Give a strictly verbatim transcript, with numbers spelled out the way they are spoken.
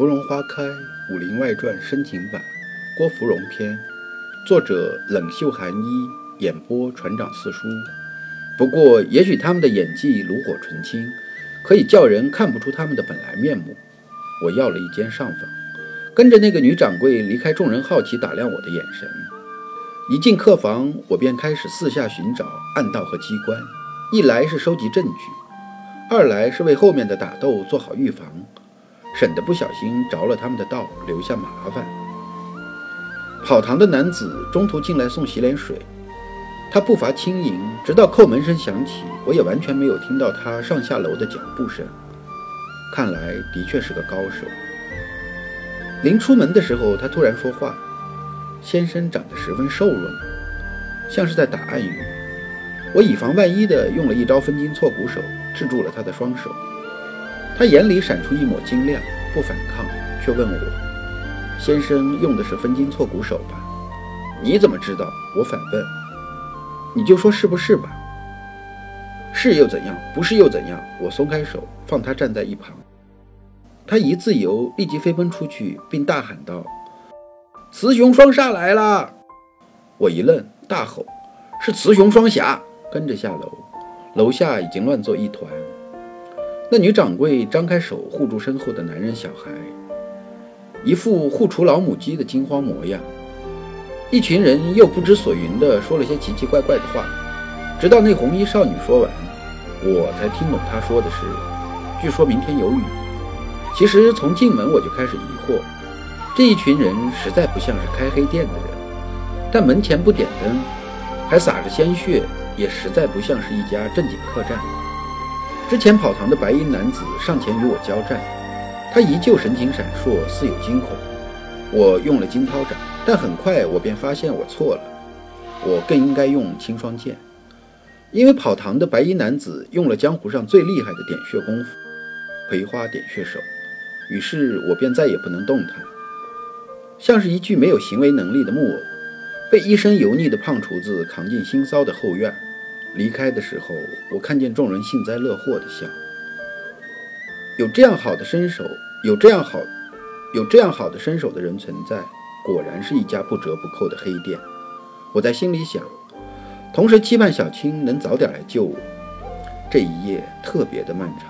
芙蓉花开《武林外传》深情版郭芙蓉篇，作者冷袖寒衣，演播船长四叔。不过也许他们的演技炉火纯青，可以叫人看不出他们的本来面目。我要了一间上房，跟着那个女掌柜离开众人好奇打量我的眼神。一进客房，我便开始四下寻找暗道和机关，一来是收集证据，二来是为后面的打斗做好预防，省得不小心着了他们的道，留下麻烦。跑堂的男子中途进来送洗脸水，他步伐轻盈，直到叩门声响起，我也完全没有听到他上下楼的脚步声。看来的确是个高手。临出门的时候，他突然说话，先生长得十分瘦弱，像是在打暗语。我以防万一的用了一招分筋错骨手制住了他的双手。他眼里闪出一抹晶亮，不反抗，却问我：先生用的是分筋错骨手吧？你怎么知道？我反问。你就说是不是吧？是又怎样，不是又怎样。我松开手，放他站在一旁。他一自由，立即飞奔出去，并大喊道：雌雄双煞来了！我一愣，大吼：是雌雄双侠！跟着下楼，楼下已经乱作一团。那女掌柜张开手护住身后的男人小孩，一副护除老母鸡的惊慌模样。一群人又不知所云地说了些奇奇怪怪的话，直到那红衣少女说完，我才听懂她说的是：据说明天有雨。其实从进门我就开始疑惑，这一群人实在不像是开黑店的人，但门前不点灯，还洒着鲜血，也实在不像是一家正经客栈。之前跑堂的白衣男子上前与我交战，他依旧神情闪烁，似有惊恐。我用了金绦掌，但很快我便发现我错了，我更应该用青霜剑，因为跑堂的白衣男子用了江湖上最厉害的点穴功夫——葵花点穴手，于是我便再也不能动弹，像是一具没有行为能力的木偶，被一身油腻的胖厨子扛进腥臊的后院。离开的时候，我看见众人幸灾乐祸的笑。有这样好的身手，有这样好。有这样好的身手的人存在，果然是一家不折不扣的黑店，我在心里想，同时期盼小青能早点来救我。这一夜特别的漫长。